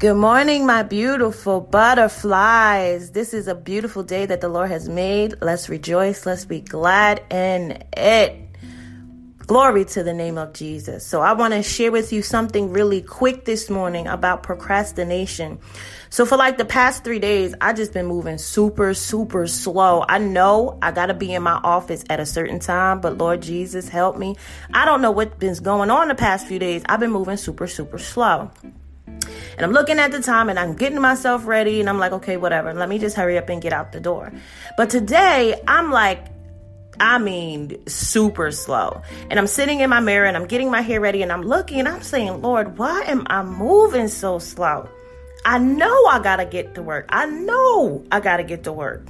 Good morning, my beautiful butterflies. This is a beautiful day that the Lord has made. Let's rejoice. Let's be glad in it. Glory to the name of Jesus. So I want to share with you something really quick this morning about procrastination. So for like the past 3 days, I just been moving super slow. I know I got to be in my office at a certain time, but Lord Jesus, help me. I don't know what's been going on the past few days. I've been moving super slow. And I'm looking at the time and I'm getting myself ready and I'm like, okay, whatever. Let me just hurry up and get out the door. But today I'm like, super slow. And I'm sitting in my mirror and I'm getting my hair ready and I'm looking and I'm saying, Lord, why am I moving so slow? I know I got to get to work.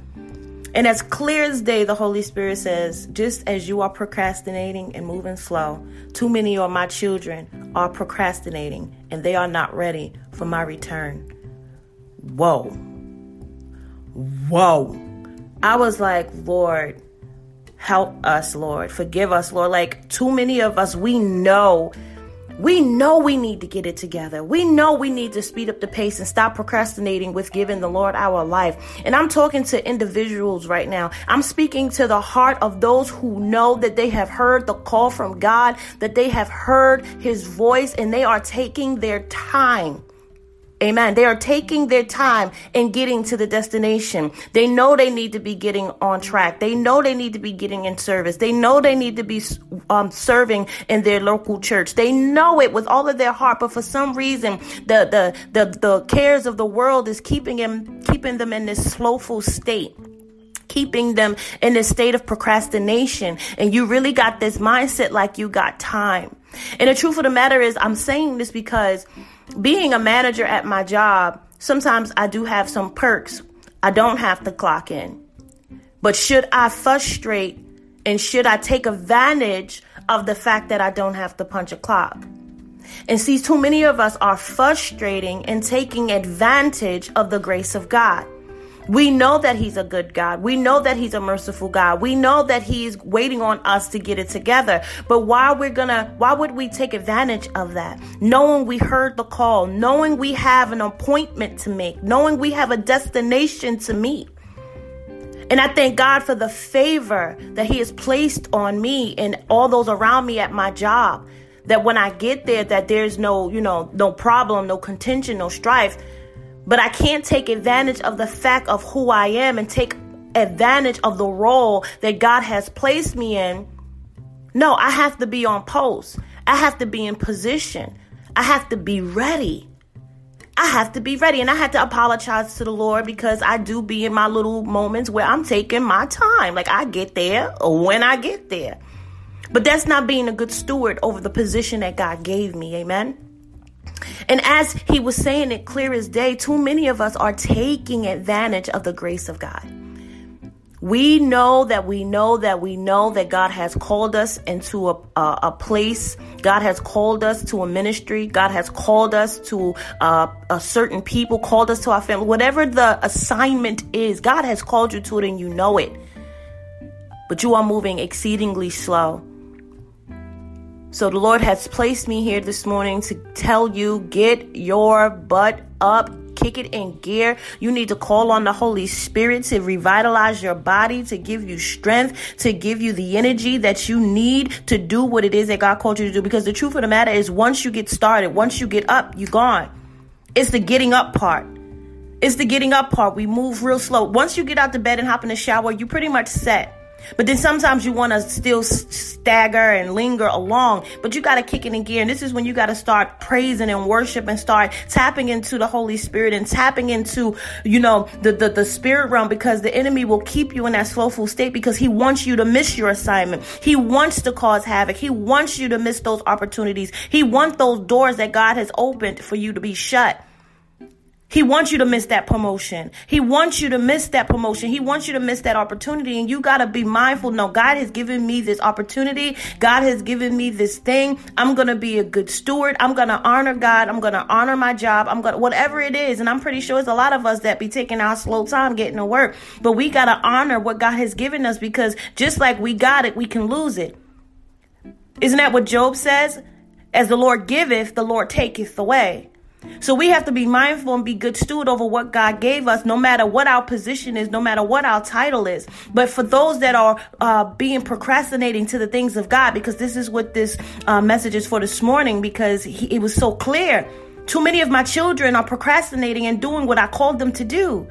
And as clear as day, the Holy Spirit says, just as you are procrastinating and moving slow, too many of my children are procrastinating and they are not ready for my return. Whoa. I was like, Lord, help us, Lord. Forgive us, Lord. Like too many of us, we know we need to get it together. We know we need to speed up the pace and stop procrastinating with giving the Lord our life. And I'm talking to individuals right now. I'm speaking to the heart of those who know that they have heard the call from God, that they have heard his voice, and they are taking their time. Amen. They are taking their time and getting to the destination. They know they need to be getting on track. They know they need to be getting in service. They know they need to be serving in their local church. They know it with all of their heart, but for some reason, the cares of the world is keeping them in this slothful state. Keeping them in a state of procrastination. And you really got this mindset like you got time. And the truth of the matter is, I'm saying this because being a manager at my job, sometimes I do have some perks. I don't have to clock in. But should I frustrate and should I take advantage of the fact that I don't have to punch a clock? And see, too many of us are frustrating and taking advantage of the grace of God. We know that he's a good God. We know that he's a merciful God. We know that he is waiting on us to get it together. But why would we take advantage of that? Knowing we heard the call, knowing we have an appointment to make, knowing we have a destination to meet. And I thank God for the favor that he has placed on me and all those around me at my job. That when I get there, that there's no problem, no contention, no strife. But I can't take advantage of the fact of who I am and take advantage of the role that God has placed me in. No, I have to be on post. I have to be in position. I have to be ready. And I had to apologize to the Lord because I do be in my little moments where I'm taking my time. Like I get there when I get there. But that's not being a good steward over the position that God gave me. Amen. And as he was saying it clear as day, too many of us are taking advantage of the grace of God. We know that God has called us into a place. God has called us to a ministry. God has called us to a certain people, called us to our family. Whatever the assignment is, God has called you to it and you know it. But you are moving exceedingly slow. So the Lord has placed me here this morning to tell you, get your butt up, kick it in gear. You need to call on the Holy Spirit to revitalize your body, to give you strength, to give you the energy that you need to do what it is that God called you to do. Because the truth of the matter is, once you get started, once you get up, you're gone. It's the getting up part. We move real slow. Once you get out the bed and hop in the shower, you're pretty much set. But then sometimes you want to still stagger and linger along, but you got to kick it in gear. And this is when you got to start praising and worship and start tapping into the Holy Spirit and tapping into, the spirit realm, because the enemy will keep you in that slowful state because he wants you to miss your assignment. He wants to cause havoc. He wants you to miss those opportunities. He wants those doors that God has opened for you to be shut. He wants you to miss that promotion. He wants you to miss that opportunity. And you got to be mindful. No, God has given me this opportunity. God has given me this thing. I'm going to be a good steward. I'm going to honor God. I'm going to honor my job. I'm going to whatever it is. And I'm pretty sure it's a lot of us that be taking our slow time getting to work. But we got to honor what God has given us, because just like we got it, we can lose it. Isn't that what Job says? As the Lord giveth, the Lord taketh away. So we have to be mindful and be good steward over what God gave us, no matter what our position is, no matter what our title is. But for those that are procrastinating to the things of God, because this is what this message is for this morning, because it was so clear. Too many of my children are procrastinating and doing what I called them to do.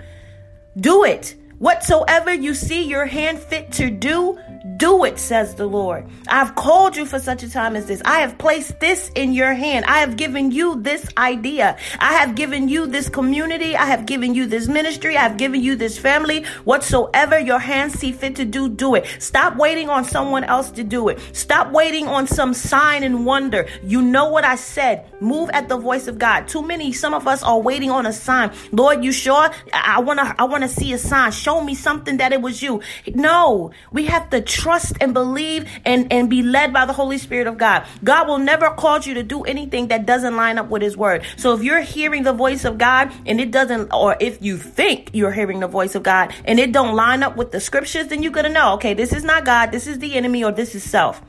Do it. Whatsoever you see your hand fit to do, do it, says the Lord. I've called you for such a time as this. I have placed this in your hand. I have given you this idea. I have given you this community. I have given you this ministry. I have given you this family. Whatsoever your hands see fit to do, do it. Stop waiting on someone else to do it. Stop waiting on some sign and wonder. You know what I said. Move at the voice of God. Some of us are waiting on a sign. Lord, you sure? I want to see a sign. Show me something that it was you. No, we have to trust and believe and be led by the Holy Spirit of God. God will never call you to do anything that doesn't line up with his word. So if you're hearing the voice of God and it doesn't, or if you think you're hearing the voice of God and it don't line up with the scriptures, then you're going to know, okay, this is not God, this is the enemy, or this is self.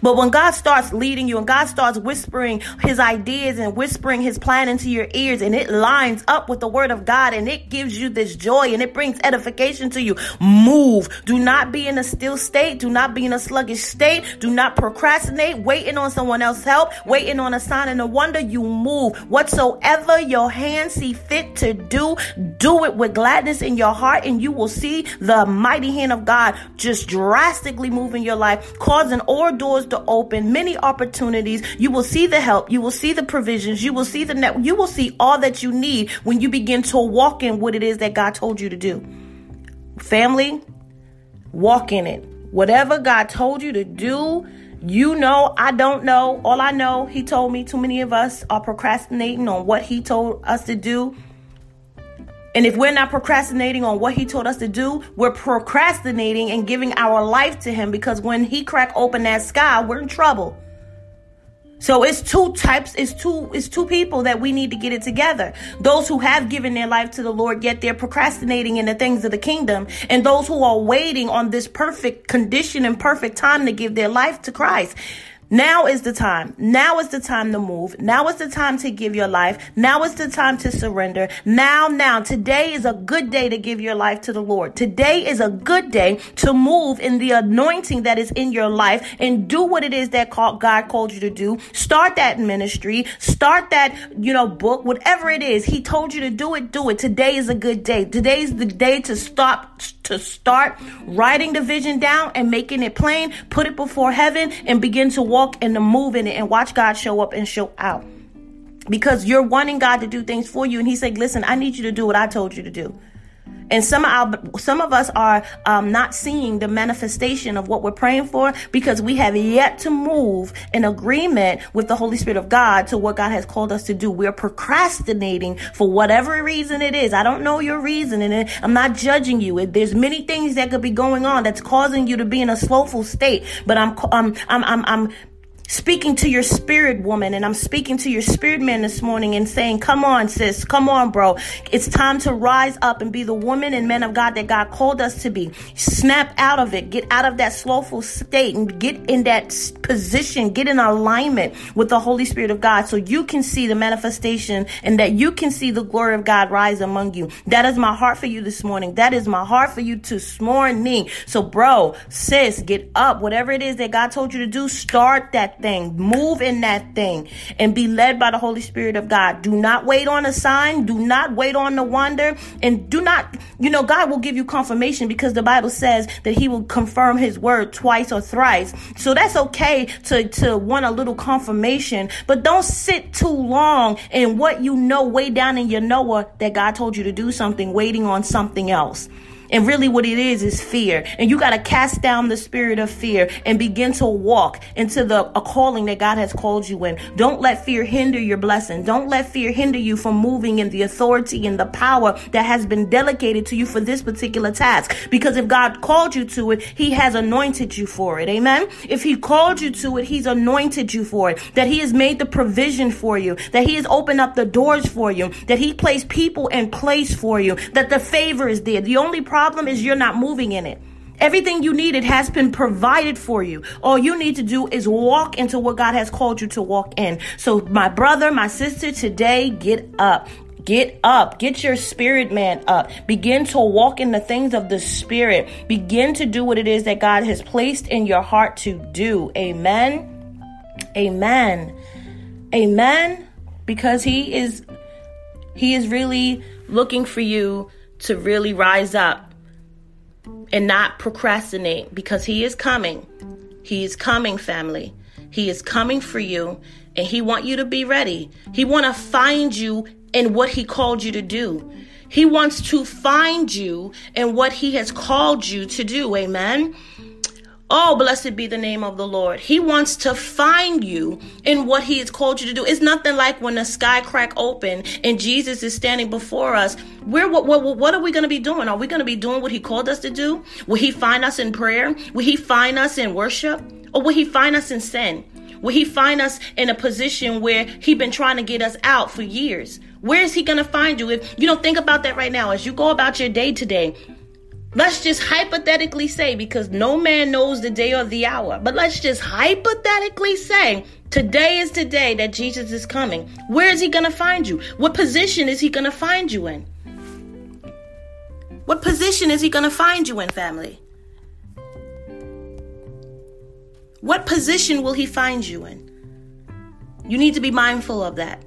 But when God starts leading you and God starts whispering his ideas and whispering his plan into your ears, and it lines up with the word of God and it gives you this joy and it brings edification to you, move. Do not be in a still state. Do not be in a sluggish state. Do not procrastinate, waiting on someone else's help, waiting on a sign and a wonder. You move. Whatsoever your hands see fit to do, do it with gladness in your heart, and you will see the mighty hand of God just drastically move in your life, causing all doors to open, many opportunities. You will see the help. You will see the provisions. You will see the net. You will see all that you need when you begin to walk in what it is that God told you to do. Family, walk in it. Whatever God told you to do, you know, I don't know. All I know, he told me. Too many of us are procrastinating on what he told us to do. And if we're not procrastinating on what he told us to do, we're procrastinating and giving our life to him, because when he crack open that sky, we're in trouble. So it's two types. It's two people that we need to get it together. Those who have given their life to the Lord, yet they're procrastinating in the things of the kingdom. And those who are waiting on this perfect condition and perfect time to give their life to Christ. Now is the time. Now is the time to move. Now is the time to give your life. Now is the time to surrender. Now. Today is a good day to give your life to the Lord. Today is a good day to move in the anointing that is in your life and do what it is that God called you to do. Start that ministry. Start that, book, whatever it is. He told you to do it, do it. Today is a good day. Today's the day to start writing the vision down and making it plain. Put it before heaven and begin to walk and to move in it, and watch God show up and show out, because you're wanting God to do things for you. And he said, listen, I need you to do what I told you to do. And some of us are not seeing the manifestation of what we're praying for, because we have yet to move in agreement with the Holy Spirit of God to what God has called us to do. We're procrastinating for whatever reason it is. I don't know your reason, and I'm not judging you. There's many things that could be going on that's causing you to be in a slowful state. But I'm speaking to your spirit woman, and I'm speaking to your spirit man this morning and saying, come on, sis, come on, bro. It's time to rise up and be the woman and man of God that God called us to be. Snap out of it. Get out of that slowful state and get in that position. Get in alignment with the Holy Spirit of God, so you can see the manifestation and that you can see the glory of God rise among you. That is my heart for you this morning. That is my heart for you this morning. So, bro, sis, get up. Whatever it is that God told you to do, start that thing, move in that thing, and be led by the Holy Spirit of God. Do not wait on a sign. Do not wait on the wonder, and do not, God will give you confirmation, because the Bible says that he will confirm his word twice or thrice. So that's okay to want a little confirmation, but don't sit too long in what way down in your knower that God told you to do something, waiting on something else. And really what it is fear. And you got to cast down the spirit of fear and begin to walk into a calling that God has called you in. Don't let fear hinder your blessing. Don't let fear hinder you from moving in the authority and the power that has been delegated to you for this particular task. Because if God called you to it, he has anointed you for it. Amen. If he called you to it, he's anointed you for it. That he has made the provision for you. That he has opened up the doors for you. That he placed people in place for you. That the favor is there. The only problem is you're not moving in it. Everything you needed has been provided for you. All you need to do is walk into what God has called you to walk in. So my brother, my sister, today, get up. Get up. Get your spirit man up. Begin to walk in the things of the spirit. Begin to do what it is that God has placed in your heart to do. Amen. Amen. Amen. Because he is really looking for you to really rise up and not procrastinate, because he is coming. He is coming, family. He is coming for you, and he want you to be ready. He want to find you in what he called you to do. He wants to find you in what he has called you to do. Amen. Oh, blessed be the name of the Lord. He wants to find you in what he has called you to do. It's nothing like when the sky crack open and Jesus is standing before us. What are we going to be doing? Are we going to be doing what he called us to do? Will he find us in prayer? Will he find us in worship? Or will he find us in sin? Will he find us in a position where he's been trying to get us out for years? Where is he going to find you? If you don't think about that right now, as you go about your day today, let's just hypothetically say, because no man knows the day or the hour, but let's just hypothetically say today is the day that Jesus is coming. Where is he going to find you? What position is he going to find you in? What position is he going to find you in, family? What position will he find you in? You need to be mindful of that.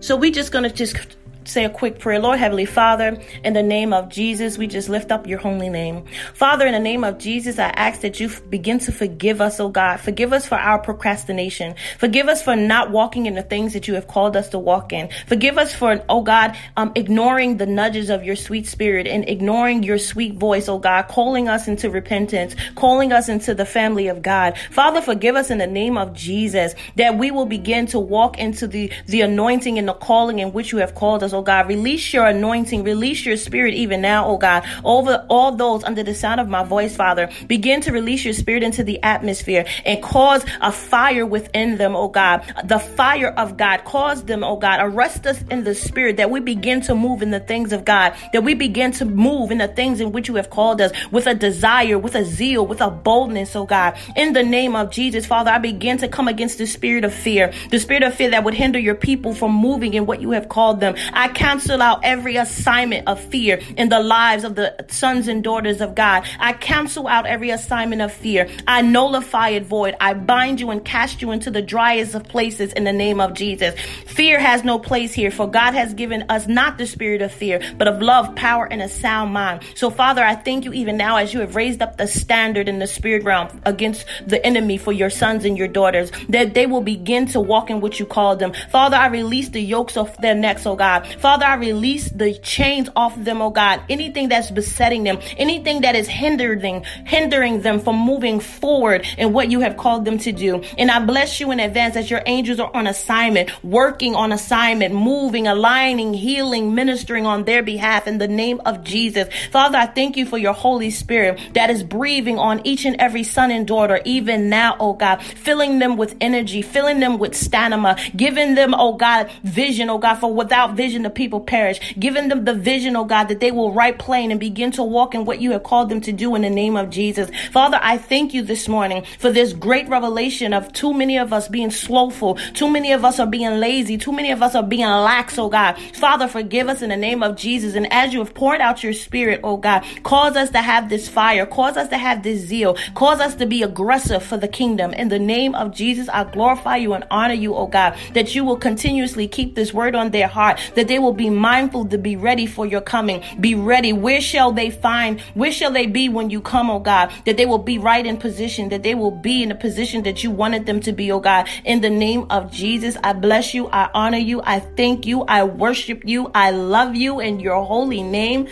So we're just going to say a quick prayer. Lord, Heavenly Father, in the name of Jesus, we just lift up your holy name. Father, in the name of Jesus, I ask that you begin to forgive us, oh God. Forgive us for our procrastination. Forgive us for not walking in the things that you have called us to walk in. Forgive us for, oh God, ignoring the nudges of your sweet spirit and ignoring your sweet voice, oh God, calling us into repentance, calling us into the family of God. Father, forgive us in the name of Jesus, that we will begin to walk into the anointing and the calling in which you have called us. Oh God, release your anointing, release your spirit even now, oh God, over all those under the sound of my voice, Father. Begin to release your spirit into the atmosphere and cause a fire within them, oh God, the fire of God. Cause them, oh God, arrest us in the spirit, that we begin to move in the things of God, that we begin to move in the things in which you have called us, with a desire, with a zeal, with a boldness, oh God. In the name of Jesus, Father, I begin to come against the spirit of fear that would hinder your people from moving in what you have called them. I cancel out every assignment of fear in the lives of the sons and daughters of God. I cancel out every assignment of fear. I nullify it void. I bind you and cast you into the driest of places in the name of Jesus. Fear has no place here, for God has given us not the spirit of fear, but of love, power, and a sound mind. So, Father, I thank you even now as you have raised up the standard in the spirit realm against the enemy for your sons and your daughters, that they will begin to walk in what you called them. Father, I release the yokes off their necks, oh God. Father, I release the chains off them, oh God. Anything that's besetting them, anything that is hindering them from moving forward in what you have called them to do. And I bless you in advance that your angels are on assignment, working on assignment, moving, aligning, healing, ministering on their behalf in the name of Jesus. Father, I thank you for your Holy Spirit that is breathing on each and every son and daughter, even now, oh God, filling them with energy, filling them with stamina, giving them, oh God, vision, oh God, for without vision, the people perish, giving them the vision, oh God, that they will write plain and begin to walk in what you have called them to do in the name of Jesus. Father, I thank you this morning for this great revelation of too many of us being slothful, too many of us are being lazy, too many of us are being lax, oh God. Father, forgive us in the name of Jesus, and as you have poured out your spirit, oh God, cause us to have this fire, cause us to have this zeal, cause us to be aggressive for the kingdom. In the name of Jesus, I glorify you and honor you, oh God, that you will continuously keep this word on their heart, that they will be mindful to be ready for your coming. Be ready. Where shall they be when you come, oh God? That they will be right in position, that they will be in the position that you wanted them to be, oh God. In the name of Jesus, I bless you. I honor you. I thank you. I worship you. I love you. In your holy name,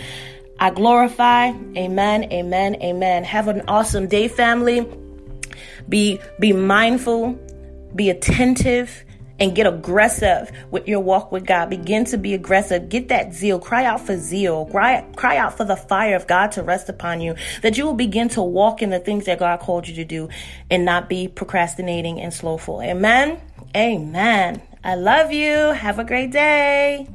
I glorify. Amen, amen, amen. Have an awesome day, family. Be mindful. Be attentive. And get aggressive with your walk with God. Begin to be aggressive. Get that zeal. Cry out for zeal. Cry out for the fire of God to rest upon you, that you will begin to walk in the things that God called you to do and not be procrastinating and slothful. Amen. Amen. I love you. Have a great day.